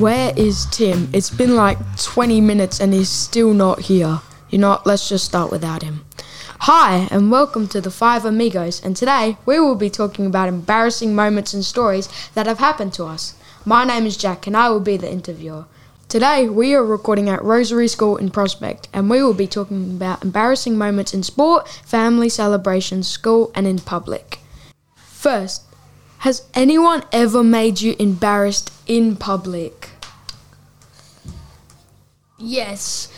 Where is Tim? It's been like 20 minutes and he's still not here. You know what, let's just start without him. Hi, and welcome to the Five Amigos, and today we will be talking about embarrassing moments and stories that have happened to us. My name is Jack, and I will be the interviewer. Today we are recording at Rosary School in Prospect, and we will be talking about embarrassing moments in sport, family celebrations, school, and in public. First, has anyone ever made you embarrassed in public? Yes.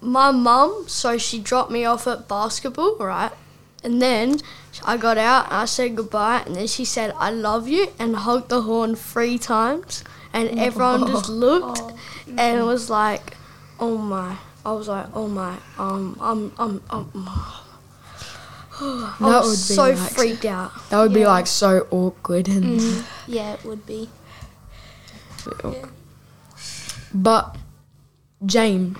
My mum, so she dropped me off at basketball, right? And then I got out and I said goodbye, and then she said, "I love you," and hugged the horn 3 times. And everyone just looked and it was like, oh my. I was like, oh my, I was so like, freaked out. That would be like so awkward. And yeah, it would be. Yeah. But James,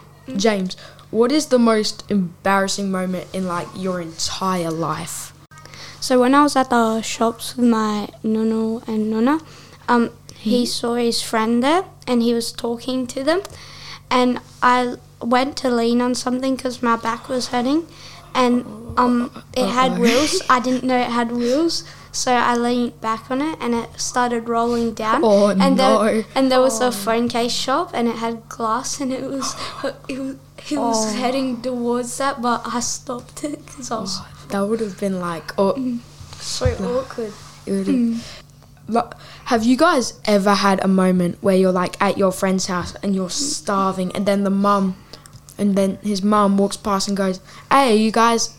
what is the most embarrassing moment in like your entire life? So when I was at the shops with my nunu and nonna, he saw his friend there and he was talking to them. And I went to lean on something because my back was hurting. And it had wheels. I didn't know it had wheels, so I leaned back on it, and it started rolling down. Oh and no! There was a phone case shop, and it had glass, and it was heading towards that, but I stopped it because I was. That would have been like so awkward. It would have. Have you guys ever had a moment where you're like at your friend's house and you're starving, and then his mum walks past and goes, "Hey, you guys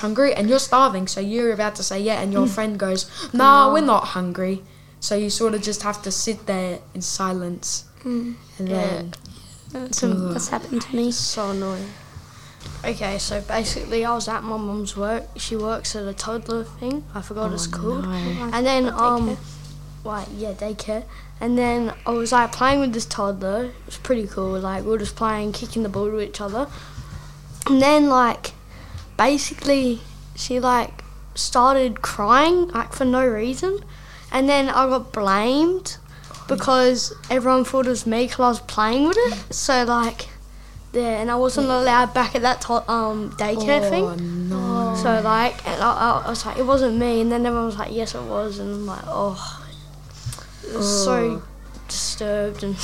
hungry?" And you're starving, so you're about to say yeah, and your friend goes, "Nah, we're not hungry." So you sort of just have to sit there in silence. And then... That's happened to me. So annoying. Okay, so basically I was at my mum's work. She works at a toddler thing. I forgot it's called. No. And then... daycare. And then I was like playing with this toddler. It was pretty cool. Like we were just playing, kicking the ball to each other. And then like, basically, she like started crying like for no reason. And then I got blamed because everyone thought it was me because I was playing with it. So like, and I wasn't allowed back at that daycare thing. No. So like, and I was like, it wasn't me. And then everyone was like, yes, it was. And I'm like, so disturbed and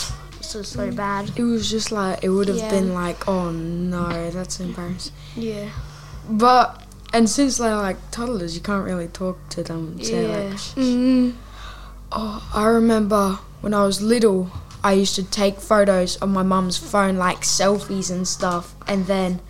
so bad. It was just like, it would have been like, oh no, that's embarrassing. Yeah. But, and since they're like toddlers, you can't really talk to them. And say like, I remember when I was little, I used to take photos on my mum's phone, like selfies and stuff. And then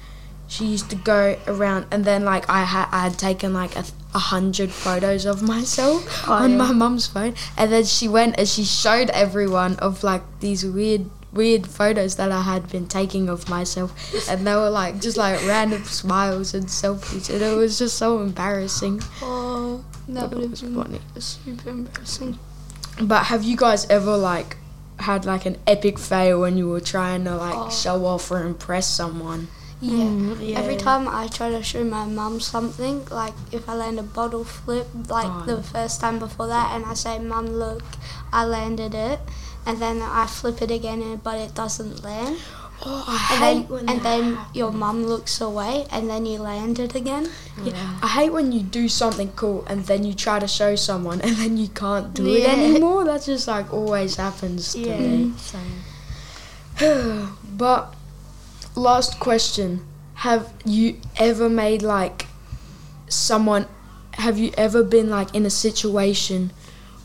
she used to go around, and then like I had taken like 100 photos of myself on my mum's phone, and then she went and she showed everyone of like these weird photos that I had been taking of myself, and they were like just like random smiles and selfies, and it was just so embarrassing. Oh, that would have been funny. Super embarrassing. But have you guys ever like had like an epic fail when you were trying to like show off or impress someone? Yeah. Every time I try to show my mum something, like if I land a bottle flip, like the first time before that, and I say, "Mum, look, I landed it," and then I flip it again, but it doesn't land. Oh, I hate when that happens. Then your mum looks away, and then you land it again. Yeah. I hate when you do something cool, and then you try to show someone, and then you can't do it anymore. That just like always happens to me. So. But. Last question, have you ever been like in a situation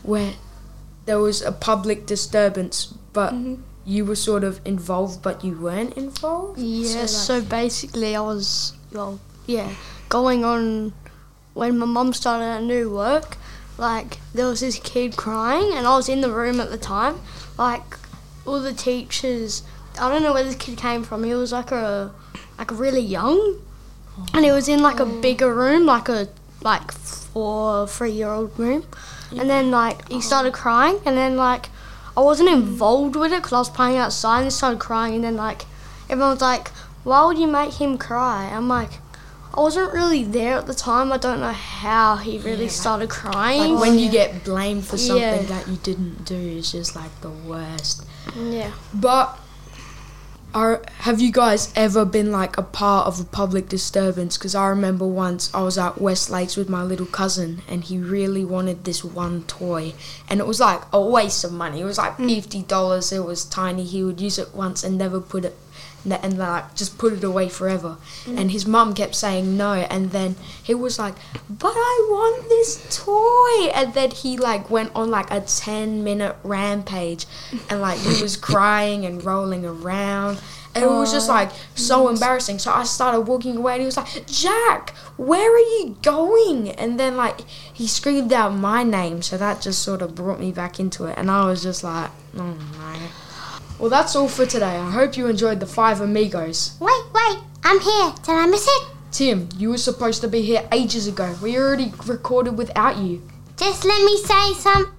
where there was a public disturbance but you were sort of involved but you weren't involved? Yeah, so basically I was, going on when my mum started her new work, like there was this kid crying and I was in the room at the time, like all the teachers... I don't know where this kid came from. He was like a really young, and he was in like a bigger room, like a 3-year-old room, and then like he started crying, and then like I wasn't involved with it because I was playing outside, and he started crying, and then like everyone was like, "Why would you make him cry?" I'm like, I wasn't really there at the time. I don't know how he really started crying. Like when you get blamed for something that you didn't do, it's just like the worst. Yeah. But have you guys ever been like a part of a public disturbance? Because I remember once I was at West Lakes with my little cousin and he really wanted this one toy. And it was like a waste of money. It was like $50. It was tiny. He would use it once and never put it. And like just put it away forever. And his mum kept saying no, and then he was like, but I want this toy, and then he like went on like a 10-minute rampage and like he was crying and rolling around, and it was just like so embarrassing. So I started walking away and he was like, Jack, where are you going? And then like he screamed out my name, so that just sort of brought me back into it, and I was just like, oh my. Well, that's all for today. I hope you enjoyed the Five Amigos. Wait, I'm here. Did I miss it? Tim, you were supposed to be here ages ago. We already recorded without you. Just let me say something.